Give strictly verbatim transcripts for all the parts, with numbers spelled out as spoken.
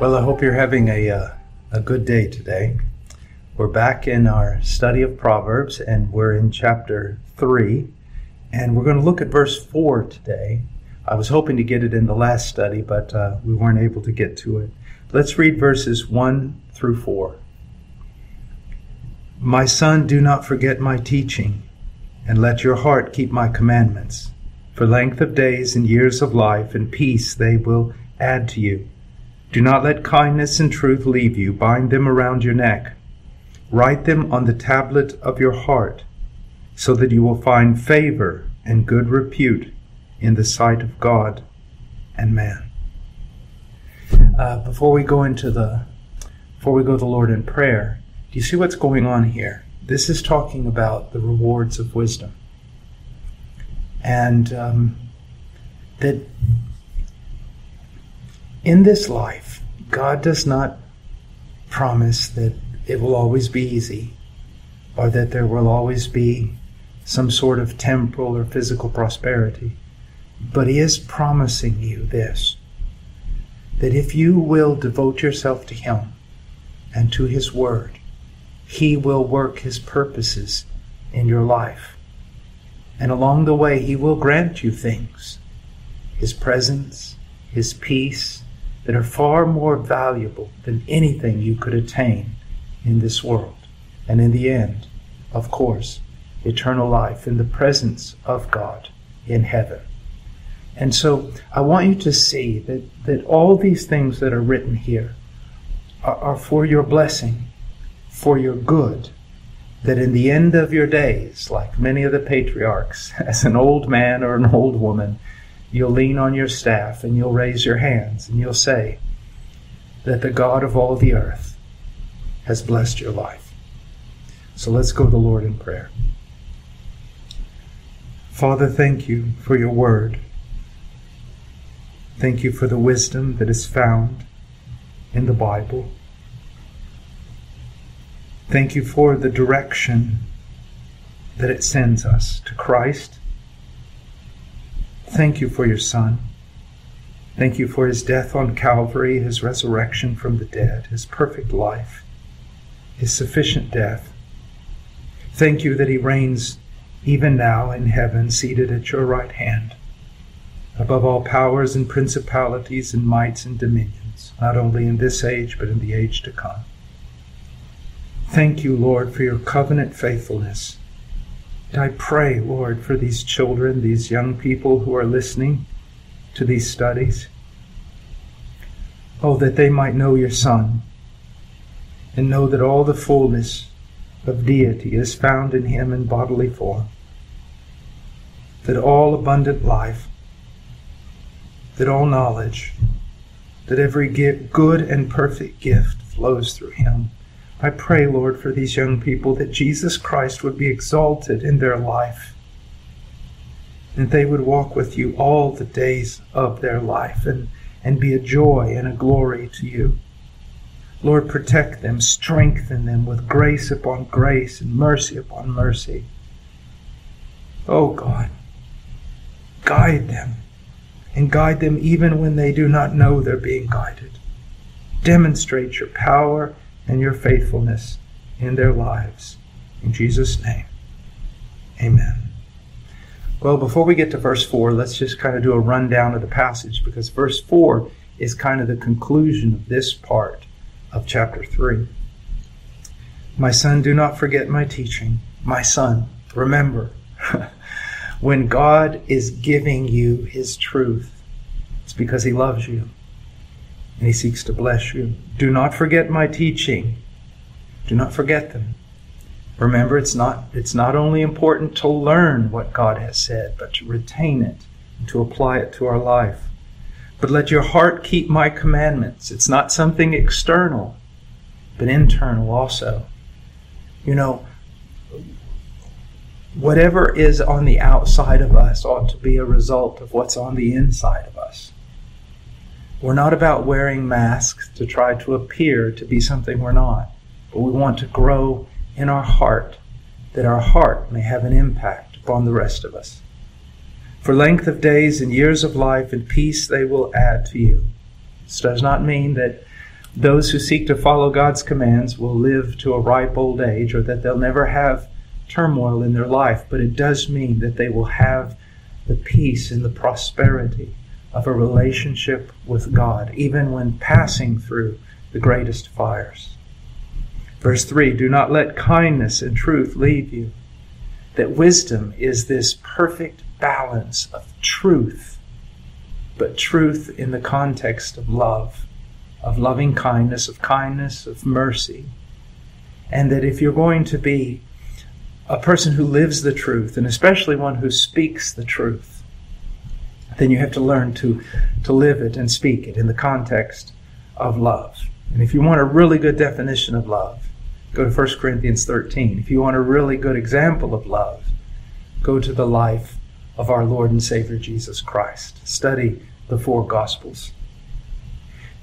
Well, I hope you're having a uh, a good day today. We're back in our study of Proverbs, and we're in chapter three, and we're going to look at verse four today. I was hoping to get it in the last study, but uh, we weren't able to get to it. Let's read verses one through four. My son, do not forget my teaching, and let your heart keep my commandments. For length of days and years of life and peace they will add to you. Do not let kindness and truth leave you. Bind them around your neck. Write them on the tablet of your heart, so that you will find favor and good repute in the sight of God and man. Uh, before we go into the, before we go to the Lord in prayer, do you see what's going on here? This is talking about the rewards of wisdom, and um, that. In this life, God does not promise that it will always be easy or that there will always be some sort of temporal or physical prosperity. But He is promising you this, that if you will devote yourself to Him and to His Word, He will work His purposes in your life. And along the way, He will grant you things, His presence, His peace, that are far more valuable than anything you could attain in this world. And in the end, of course, eternal life in the presence of God in heaven. And so I want you to see that, that all these things that are written here are, are for your blessing, for your good, that in the end of your days, like many of the patriarchs, as an old man or an old woman, you'll lean on your staff and you'll raise your hands and you'll say that the God of all the earth has blessed your life. So let's go to the Lord in prayer. Father, thank you for your word. Thank you for the wisdom that is found in the Bible. Thank you for the direction that it sends us to Christ. Thank you for your Son. Thank you for His death on Calvary, His resurrection from the dead, His perfect life, His sufficient death. Thank you that He reigns even now in heaven, seated at your right hand, above all powers and principalities and mights and dominions, not only in this age, but in the age to come. Thank you, Lord, for your covenant faithfulness. And I pray, Lord, for these children, these young people who are listening to these studies. Oh, that they might know your Son and know that all the fullness of deity is found in Him in bodily form. That all abundant life, that all knowledge, that every good and perfect gift flows through Him. I pray, Lord, for these young people that Jesus Christ would be exalted in their life and they would walk with you all the days of their life and, and be a joy and a glory to you. Lord, protect them, strengthen them with grace upon grace and mercy upon mercy. Oh God, guide them and guide them even when they do not know they're being guided. Demonstrate your power and your faithfulness in their lives. In Jesus' name, amen. Well, before we get to verse four, let's just kind of do a rundown of the passage, because verse four is kind of the conclusion of this part of chapter three. My son, do not forget my teaching. My son, remember. When God is giving you His truth, it's because He loves you. And He seeks to bless you. Do not forget my teaching. Do not forget them. Remember, it's not, it's not only important to learn what God has said, but to retain it and to apply it to our life. But let your heart keep my commandments. It's not something external, but internal also. You know, whatever is on the outside of us ought to be a result of what's on the inside of us. We're not about wearing masks to try to appear to be something we're not, but we want to grow in our heart, that our heart may have an impact upon the rest of us. For length of days and years of life and peace they will add to you. This does not mean that those who seek to follow God's commands will live to a ripe old age, or that they'll never have turmoil in their life, but it does mean that they will have the peace and the prosperity of a relationship with God, even when passing through the greatest fires. Verse three, do not let kindness and truth leave you. That wisdom is this perfect balance of truth, but truth in the context of love, of loving kindness, of kindness, of mercy. And that if you're going to be a person who lives the truth, and especially one who speaks the truth, then you have to learn to, to live it and speak it in the context of love. And if you want a really good definition of love, go to First Corinthians thirteen. If you want a really good example of love, go to the life of our Lord and Savior Jesus Christ. Study the four Gospels.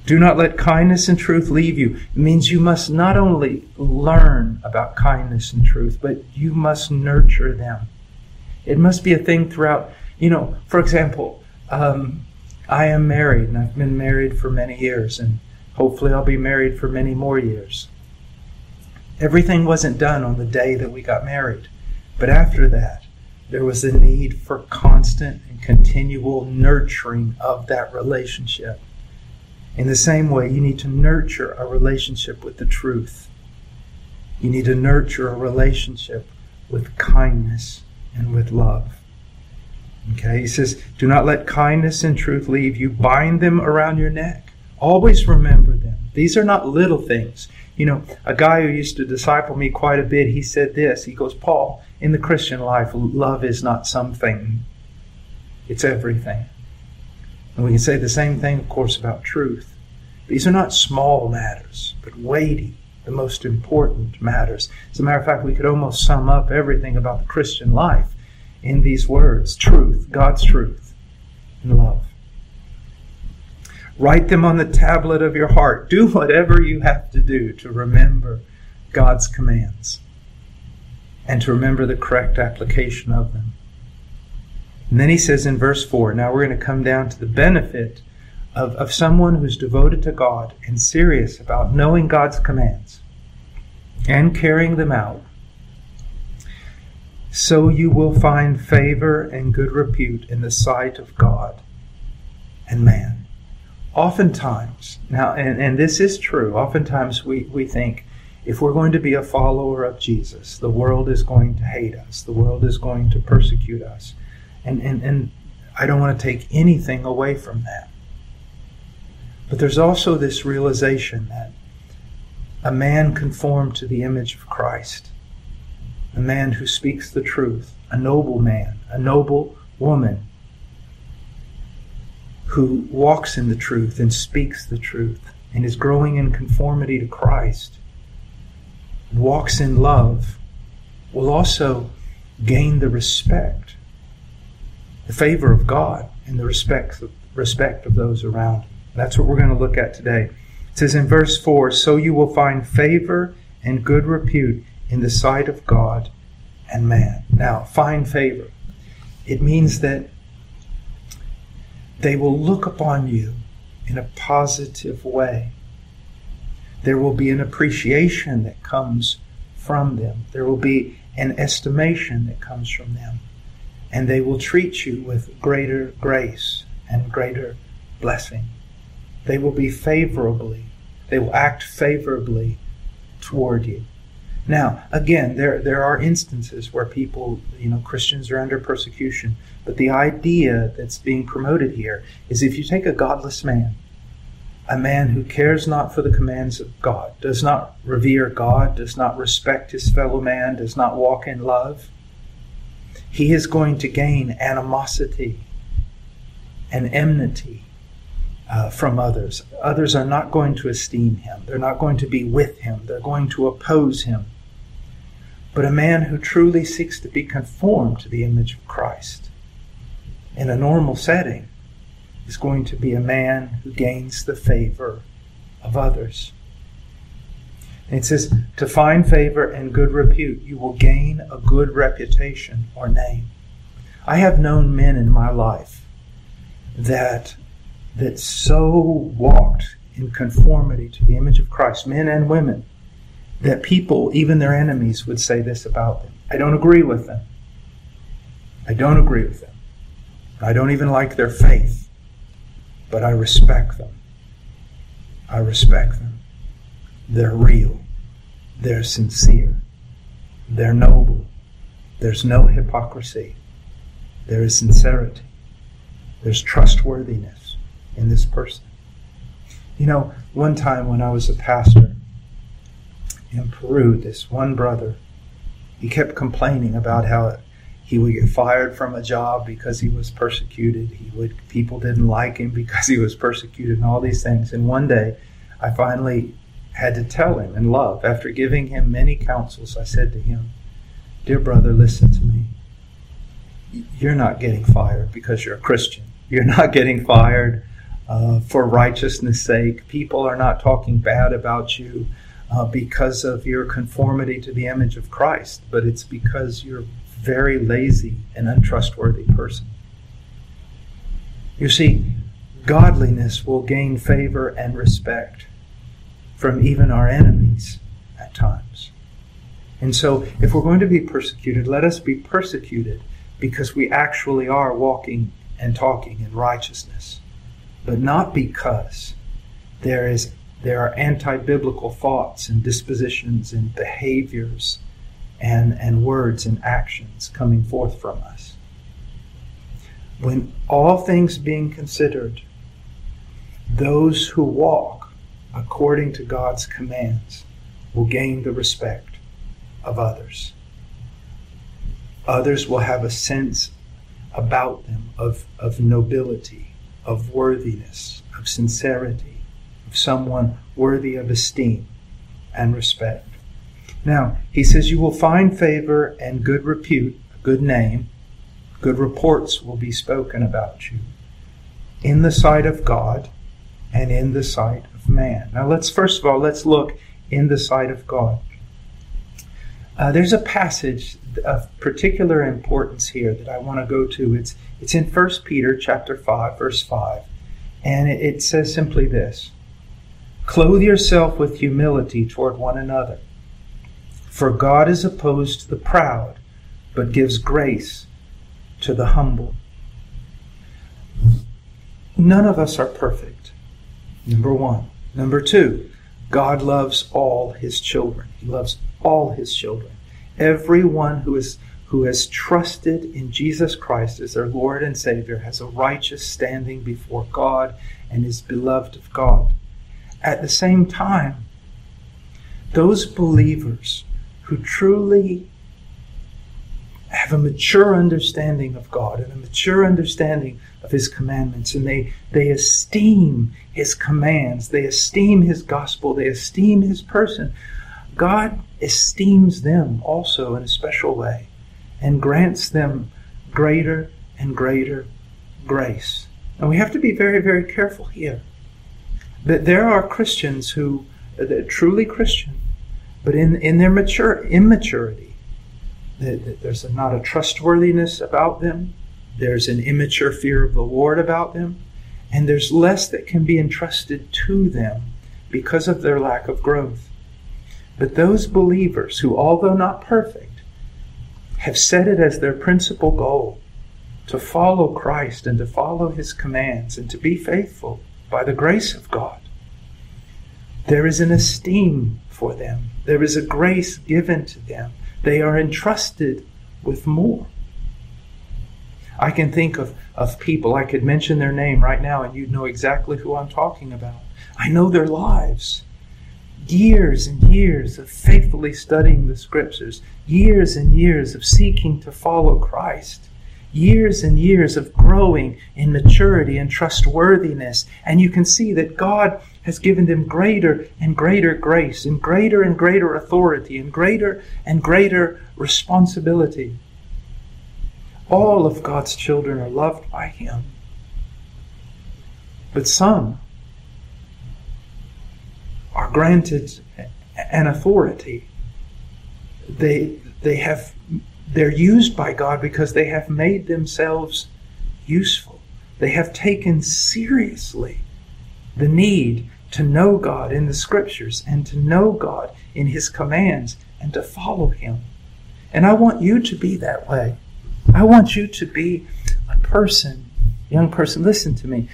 Do not let kindness and truth leave you. It means you must not only learn about kindness and truth, but you must nurture them. It must be a thing throughout. You know, for example, um, I am married, and I've been married for many years, and hopefully I'll be married for many more years. Everything wasn't done on the day that we got married, but after that, there was a need for constant and continual nurturing of that relationship. In the same way, you need to nurture a relationship with the truth. You need to nurture a relationship with kindness and with love. Okay, he says, do not let kindness and truth leave you. Bind them around your neck. Always remember them. These are not little things. You know, a guy who used to disciple me quite a bit, he said this. He goes, Paul, in the Christian life, love is not something. It's everything. And we can say the same thing, of course, about truth. These are not small matters, but weighty, the most important matters. As a matter of fact, we could almost sum up everything about the Christian life in these words: truth, God's truth, and love. Write them on the tablet of your heart. Do whatever you have to do to remember God's commands and to remember the correct application of them. And then he says in verse four, now we're going to come down to the benefit of, of someone who's devoted to God and serious about knowing God's commands and carrying them out. So you will find favor and good repute in the sight of God and man. Oftentimes, now, and, and this is true, oftentimes we, we think, if we're going to be a follower of Jesus, the world is going to hate us, the world is going to persecute us. And, and, and I don't want to take anything away from that. But there's also this realization that a man conformed to the image of Christ, a man who speaks the truth, a noble man, a noble woman, who walks in the truth and speaks the truth and is growing in conformity to Christ, and walks in love, will also gain the respect, the favor of God, and the respect of, respect of those around him. That's what we're going to look at today. It says in verse four, so you will find favor and good repute in the sight of God and man. Now, find favor. It means that they will look upon you in a positive way. There will be an appreciation that comes from them. There will be an estimation that comes from them. And they will treat you with greater grace and greater blessing. They will be favorably, they will act favorably toward you. Now, again, there there are instances where people, you know, Christians are under persecution. But the idea that's being promoted here is if you take a godless man, a man who cares not for the commands of God, does not revere God, does not respect his fellow man, does not walk in love, he is going to gain animosity and enmity uh, from others. Others are not going to esteem him. They're not going to be with him. They're going to oppose him. But a man who truly seeks to be conformed to the image of Christ in a normal setting is going to be a man who gains the favor of others. And it says, to find favor and good repute, you will gain a good reputation or name. I have known men in my life that, that so walked in conformity to the image of Christ, men and women, that people, even their enemies, would say this about them. I don't agree with them. I don't agree with them. I don't even like their faith. But I respect them. I respect them. They're real. They're sincere. They're noble. There's no hypocrisy. There is sincerity. There's trustworthiness in this person. You know, one time when I was a pastor in Peru, this one brother, he kept complaining about how he would get fired from a job because he was persecuted. He would people didn't like him because he was persecuted and all these things. And one day, I finally had to tell him in love, after giving him many counsels, I said to him, "Dear brother, listen to me. You're not getting fired because you're a Christian. You're not getting fired uh, for righteousness' sake. People are not talking bad about you uh, because of your conformity to the image of Christ, but it's because you're a very lazy and untrustworthy person." You see, godliness will gain favor and respect from even our enemies at times. And so, if we're going to be persecuted, let us be persecuted because we actually are walking and talking in righteousness, but not because there is there are anti-biblical thoughts and dispositions and behaviors and, and words and actions coming forth from us. When all things being considered, those who walk according to God's commands will gain the respect of others. Others will have a sense about them of, of nobility, of worthiness, of sincerity, of someone worthy of esteem and respect. Now, he says you will find favor and good repute, a good name, good reports will be spoken about you in the sight of God and in the sight of man. Now, let's first of all, let's look in the sight of God. Uh, there's a passage of particular importance here that I want to go to. It's it's in First Peter chapter five, verse five. And it, it says simply this: "Clothe yourself with humility toward one another. For God is opposed to the proud, but gives grace to the humble." None of us are perfect, number one. Number two, God loves all his children. He loves all his children. Everyone who is who has trusted in Jesus Christ as their Lord and Savior has a righteous standing before God and is beloved of God. At the same time, those believers who truly have a mature understanding of God and a mature understanding of his commandments, and they, they esteem his commands, they esteem his gospel, they esteem his person, God esteems them also in a special way and grants them greater and greater grace. And we have to be very, very careful here that there are Christians who are truly Christian, but in, in their mature immaturity, that, that there's a, not a trustworthiness about them, there's an immature fear of the Lord about them, and there's less that can be entrusted to them because of their lack of growth. But those believers who, although not perfect, have set it as their principal goal to follow Christ and to follow his commands and to be faithful by the grace of God, there is an esteem for them. There is a grace given to them. They are entrusted with more. I can think of, of people, I could mention their name right now and you'd know exactly who I'm talking about. I know their lives. Years and years of faithfully studying the scriptures, years and years of seeking to follow Christ, years and years of growing in maturity and trustworthiness. And you can see that God has given them greater and greater grace and greater and greater authority and greater and greater responsibility. All of God's children are loved by Him. But some are granted an authority. They they have they're used by God because they have made themselves useful. They have taken seriously the need to know God in the Scriptures and to know God in His commands and to follow Him. And I want you to be that way. I want you to be a person, young person, listen to me.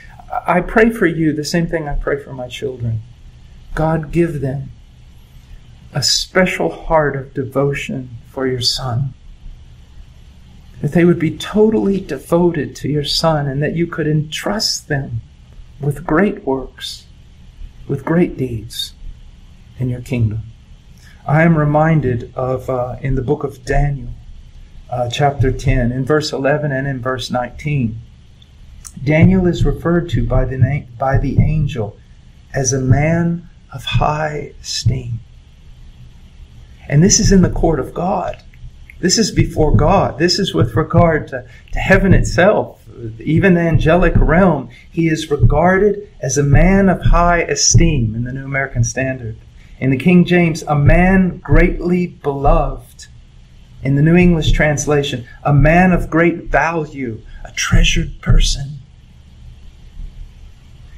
I pray for you the same thing I pray for my children. God, give them a special heart of devotion for your son. That they would be totally devoted to your son and that you could entrust them with great works, with great deeds in your kingdom. I am reminded of, uh, in the book of Daniel, Uh, chapter ten, in verse eleven and in verse nineteen. Daniel is referred to by the na- by the angel as a man of high esteem. And this is in the court of God. This is before God. This is with regard to, to heaven itself, even the angelic realm. He is regarded as a man of high esteem in the New American Standard. In the King James, a man greatly beloved. In the New English translation, a man of great value, a treasured person.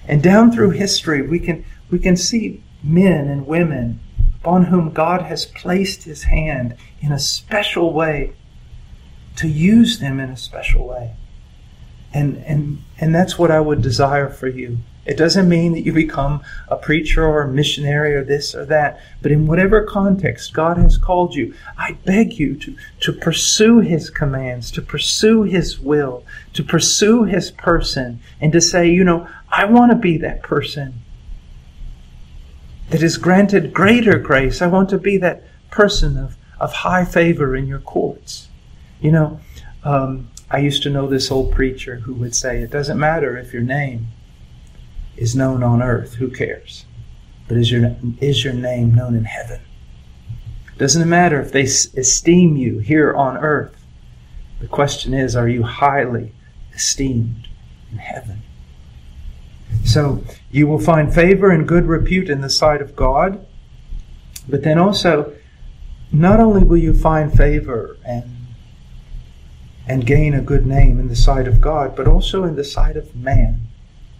And down through history, we can, we can see men and women upon whom God has placed His hand in a special way, to use them in a special way. And, and, and that's what I would desire for you. It doesn't mean that you become a preacher or a missionary or this or that, but in whatever context God has called you, I beg you to, to pursue His commands, to pursue His will, to pursue His person, and to say, you know, I want to be that person that is granted greater grace. I want to be that person of, of high favor in your courts. You know, um, I used to know this old preacher who would say, it doesn't matter if your name is known on earth, who cares? But is your is your name known in heaven? Doesn't it matter if they esteem you here on earth? The question is, are you highly esteemed in heaven? So you will find favor and good repute in the sight of God, but then also, not only will you find favor and and gain a good name in the sight of God, but also in the sight of man.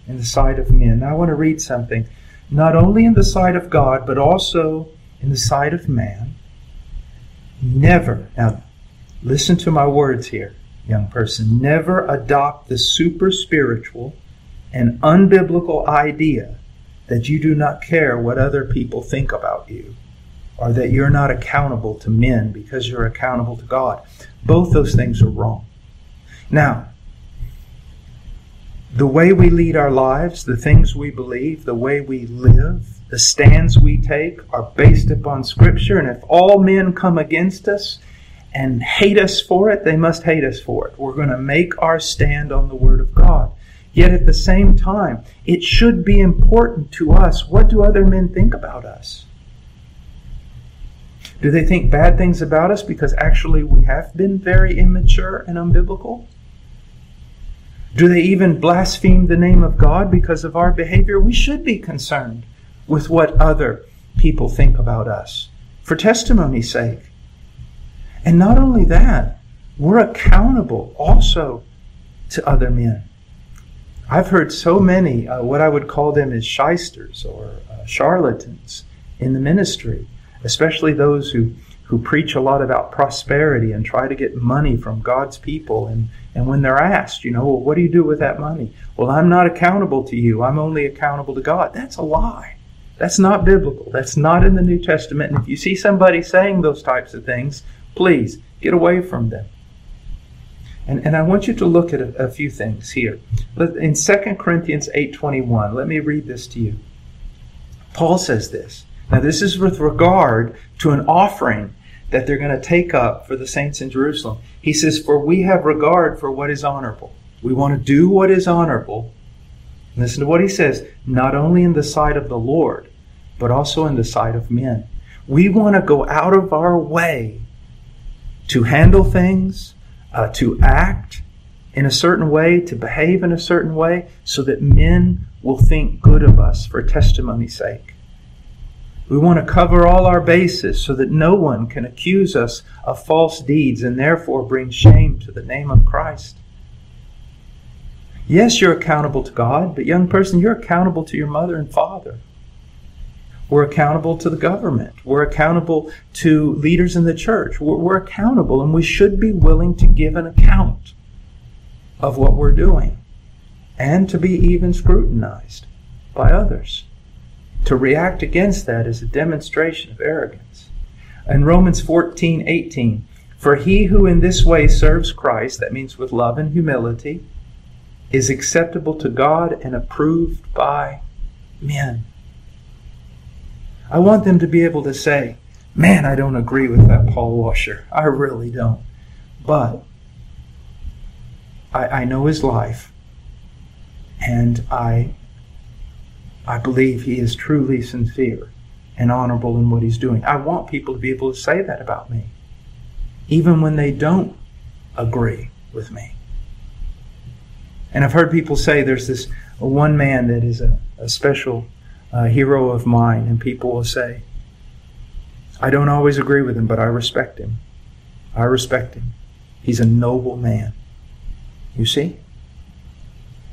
In the sight of men. Now I want to read something. Not only in the sight of God, but also in the sight of man. Never, now listen to my words here, young person, never adopt the super spiritual and unbiblical idea that you do not care what other people think about you, or that you're not accountable to men because you're accountable to God. Both those things are wrong. Now, the way we lead our lives, the things we believe, the way we live, the stands we take are based upon Scripture. And if all men come against us and hate us for it, they must hate us for it. We're going to make our stand on the Word of God. Yet at the same time, it should be important to us. What do other men think about us? Do they think bad things about us because actually we have been very immature and unbiblical? Do they even blaspheme the name of God because of our behavior? We should be concerned with what other people think about us for testimony's sake. And not only that, we're accountable also to other men. I've heard so many, uh, what I would call them as shysters or uh, charlatans in the ministry, especially those who, who preach a lot about prosperity and try to get money from God's people. And And when they're asked, you know, well, what do you do with that money? Well, I'm not accountable to you. I'm only accountable to God. That's a lie. That's not biblical. That's not in the New Testament. And if you see somebody saying those types of things, please get away from them. And, and I want you to look at a, a few things here. In Second Corinthians eight twenty-one, let me read this to you. Paul says this. Now, this is with regard to an offering that they're going to take up for the saints in Jerusalem. He says, for we have regard for what is honorable. We want to do what is honorable. Listen to what he says, not only in the sight of the Lord, but also in the sight of men. We want to go out of our way to handle things, uh, to act in a certain way, to behave in a certain way, so that men will think good of us for testimony's sake. We want to cover all our bases so that no one can accuse us of false deeds and therefore bring shame to the name of Christ. Yes, you're accountable to God, but young person, you're accountable to your mother and father. We're accountable to the government. We're accountable to leaders in the church. We're, we're accountable, and we should be willing to give an account of what we're doing and to be even scrutinized by others. To react against that is a demonstration of arrogance. In Romans fourteen eighteen, for he who in this way serves Christ, that means with love and humility, is acceptable to God and approved by men. I want them to be able to say, man, I don't agree with that Paul Washer. I really don't. But I, I know his life, and I, I believe he is truly sincere and honorable in what he's doing. I want people to be able to say that about me, even when they don't agree with me. And I've heard people say there's this one man that is a, a special uh, hero of mine, and people will say, I don't always agree with him, but I respect him. I respect him. He's a noble man. You see?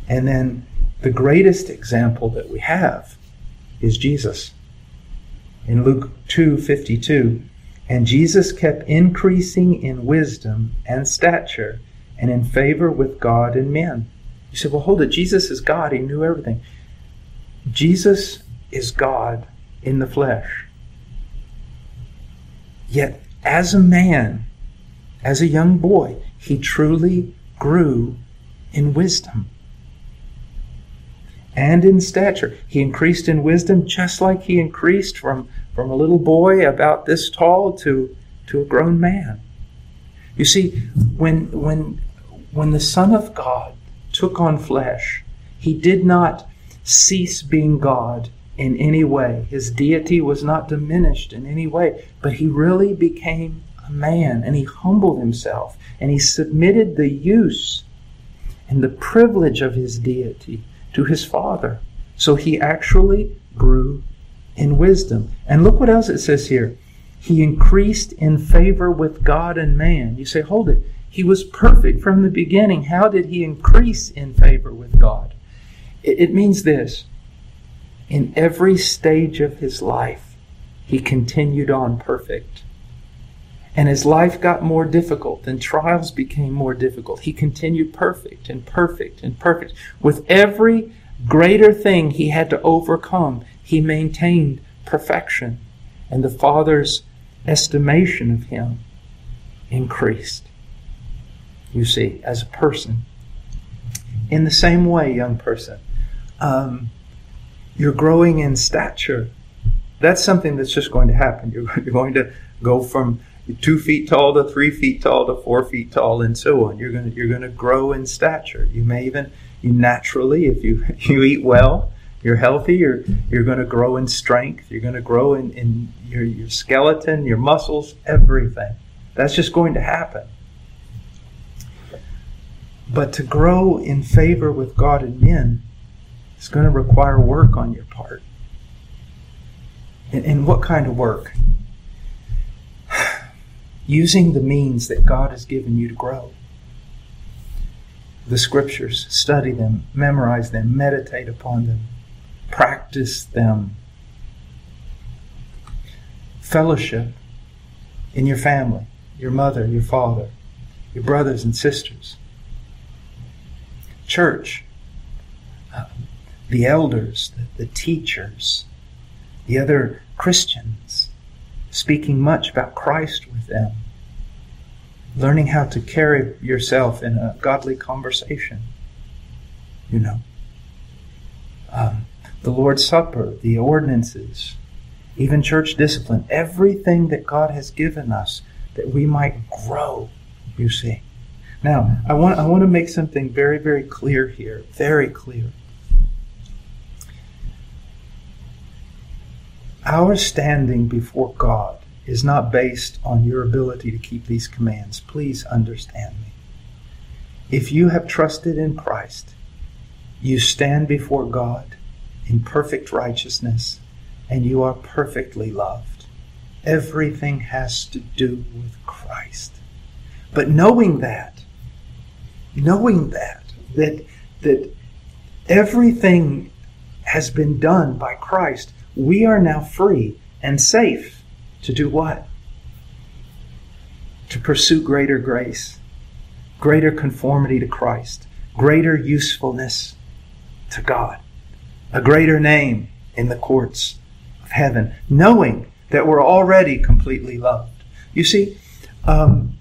And then the greatest example that we have is Jesus. In Luke two fifty-two, and Jesus kept increasing in wisdom and stature and in favor with God and men. You said, well, hold it. Jesus is God. He knew everything. Jesus is God in the flesh. Yet, as a man, as a young boy, he truly grew in wisdom and in stature. He increased in wisdom just like he increased from, from a little boy about this tall to, to a grown man. You see, when, when, when the Son of God took on flesh, he did not cease being God in any way. His deity was not diminished in any way, but he really became a man, and he humbled himself, and he submitted the use and the privilege of his deity to his Father. So he actually grew in wisdom. And look what else it says here. He increased in favor with God and man. You say, hold it. He was perfect from the beginning. How did he increase in favor with God? It, it means this. In every stage of his life, he continued on perfect. And as life got more difficult and trials became more difficult, he continued perfect and perfect and perfect. With every greater thing he had to overcome, he maintained perfection. And the Father's estimation of him increased. You see, as a person. In the same way, young person, um, you're growing in stature. That's something that's just going to happen. You're, you're going to go from two feet tall to three feet tall to four feet tall, and so on. You're going to you're going to grow in stature. You may even you naturally, if you you eat well, you're healthy. You're you're going to grow in strength. You're going to grow in in your your skeleton, your muscles, everything. That's just going to happen. But to grow in favor with God and men is going to require work on your part. And, and what kind of work? Using the means that God has given you to grow. The Scriptures, study them, memorize them, meditate upon them, practice them. Fellowship in your family, your mother, your father, your brothers and sisters. Church, uh, the elders, the, the teachers, the other Christians, speaking much about Christ with them, learning how to carry yourself in a godly conversation, you know, um, the Lord's Supper, the ordinances, even church discipline, everything that God has given us that we might grow, you see. Now, I want, I want to make something very, very clear here, very clear. Our standing before God is not based on your ability to keep these commands. Please understand me. If you have trusted in Christ, you stand before God in perfect righteousness, and you are perfectly loved. Everything has to do with Christ. But knowing that, knowing that, that, that everything has been done by Christ, we are now free and safe to do what? To pursue greater grace, greater conformity to Christ, greater usefulness to God, a greater name in the courts of heaven, knowing that we're already completely loved. You see, um,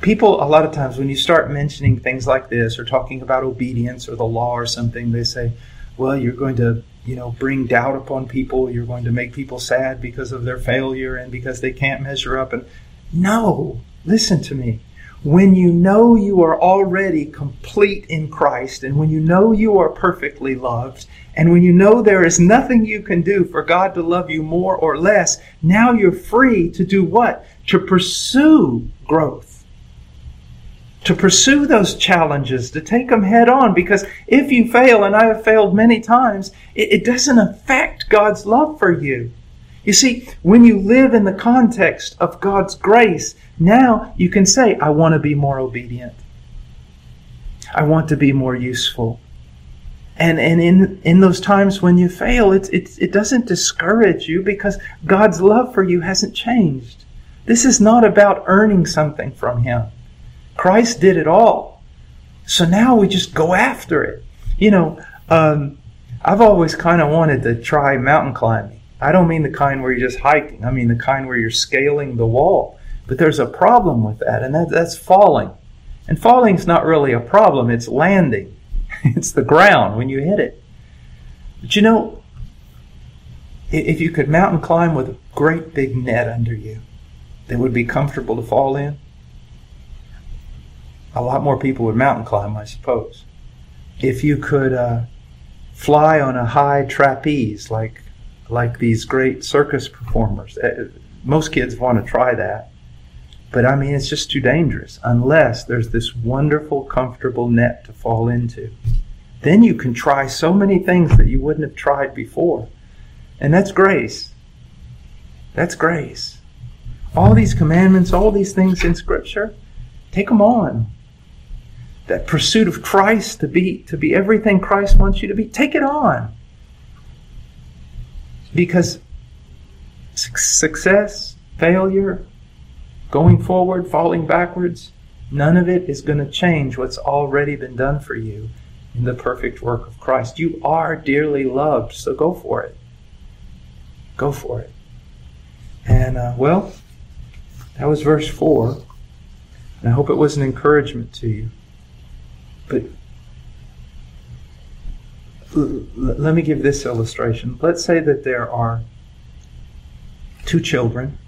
people, a lot of times when you start mentioning things like this or talking about obedience or the law or something, they say, well, you're going to, you know, bring doubt upon people. You're going to make people sad because of their failure and because they can't measure up. And no, listen to me. When you know you are already complete in Christ, and when you know you are perfectly loved, and when you know there is nothing you can do for God to love you more or less, now you're free to do what? To pursue growth. To pursue those challenges, to take them head on, because if you fail, and I have failed many times, it, it doesn't affect God's love for you. You see, when you live in the context of God's grace, now you can say, I want to be more obedient. I want to be more useful. And and in, in those times when you fail, it's, it's, it doesn't discourage you because God's love for you hasn't changed. This is not about earning something from Him. Christ did it all. So now we just go after it. You know, um, I've always kind of wanted to try mountain climbing. I don't mean the kind where you're just hiking. I mean the kind where you're scaling the wall. But there's a problem with that, and that, that's falling. And falling's not really a problem. It's landing. It's the ground when you hit it. But you know, if you could mountain climb with a great big net under you that would be comfortable to fall in, a lot more people would mountain climb, I suppose. If you could uh, fly on a high trapeze like like these great circus performers, most kids want to try that. But I mean, it's just too dangerous unless there's this wonderful, comfortable net to fall into. Then you can try so many things that you wouldn't have tried before. And that's grace. That's grace. All these commandments, all these things in Scripture, take them on. That pursuit of Christ to be, to be everything Christ wants you to be, take it on. Because success, failure, going forward, falling backwards, none of it is going to change what's already been done for you in the perfect work of Christ. You are dearly loved, so go for it. Go for it. And, uh, well, that was verse four. And I hope it was an encouragement to you. But l- let me give this illustration. Let's say that there are two children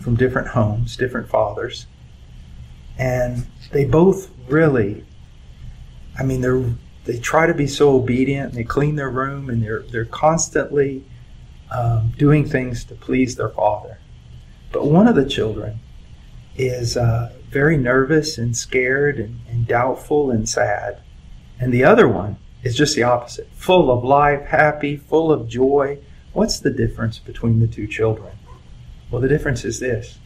from different homes, different fathers, and they both really, I mean, they're they try to be so obedient, and they clean their room, and they're they're constantly um, doing things to please their father. But one of the children is uh, very nervous and scared and, and doubtful and sad, and the other one is just the opposite, full of life, happy, full of joy. What's the difference between the two children? Well, the difference is this.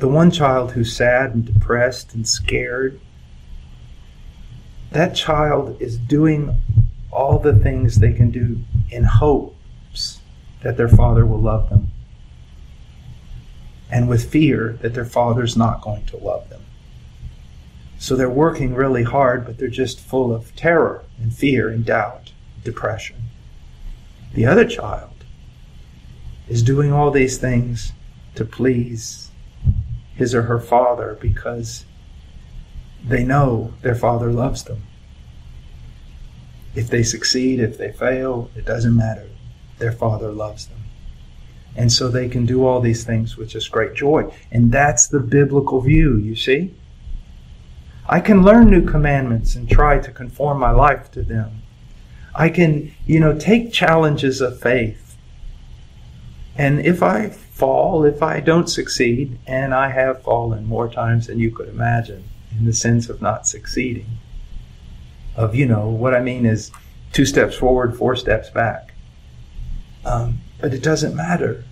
The one child who's sad and depressed and scared, that child is doing all the things they can do in hopes that their father will love them, and with fear that their father's not going to love them. So they're working really hard, but they're just full of terror and fear and doubt, depression. The other child is doing all these things to please his or her father because they know their father loves them. If they succeed, if they fail, it doesn't matter. Their father loves them. And so they can do all these things with just great joy. And that's the biblical view, you see. I can learn new commandments and try to conform my life to them. I can, you know, take challenges of faith. And if I fall, if I don't succeed, and I have fallen more times than you could imagine in the sense of not succeeding, of, you know, what I mean is two steps forward, four steps back. Um, but it doesn't matter.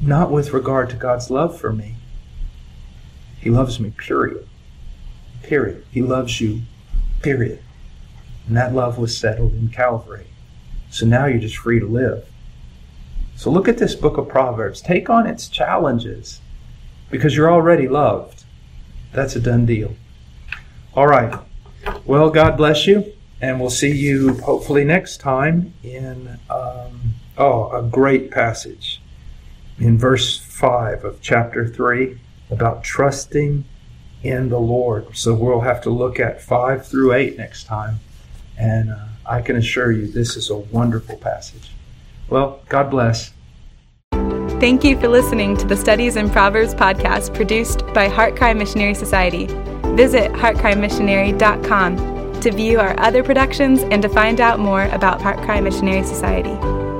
Not with regard to God's love for me. He loves me, period. Period. He loves you, period. And that love was settled in Calvary. So now you're just free to live. So look at this book of Proverbs. Take on its challenges, because you're already loved. That's a done deal. All right. Well, God bless you. And we'll see you hopefully next time in, um, oh, a great passage in verse five of chapter three about trusting in the Lord. So we'll have to look at five through eight next time. And uh, I can assure you this is a wonderful passage. Well, God bless. Thank you for listening to the Studies in Proverbs podcast produced by HeartCry Missionary Society. Visit heart cry missionary dot com to view our other productions and to find out more about HeartCry Missionary Society.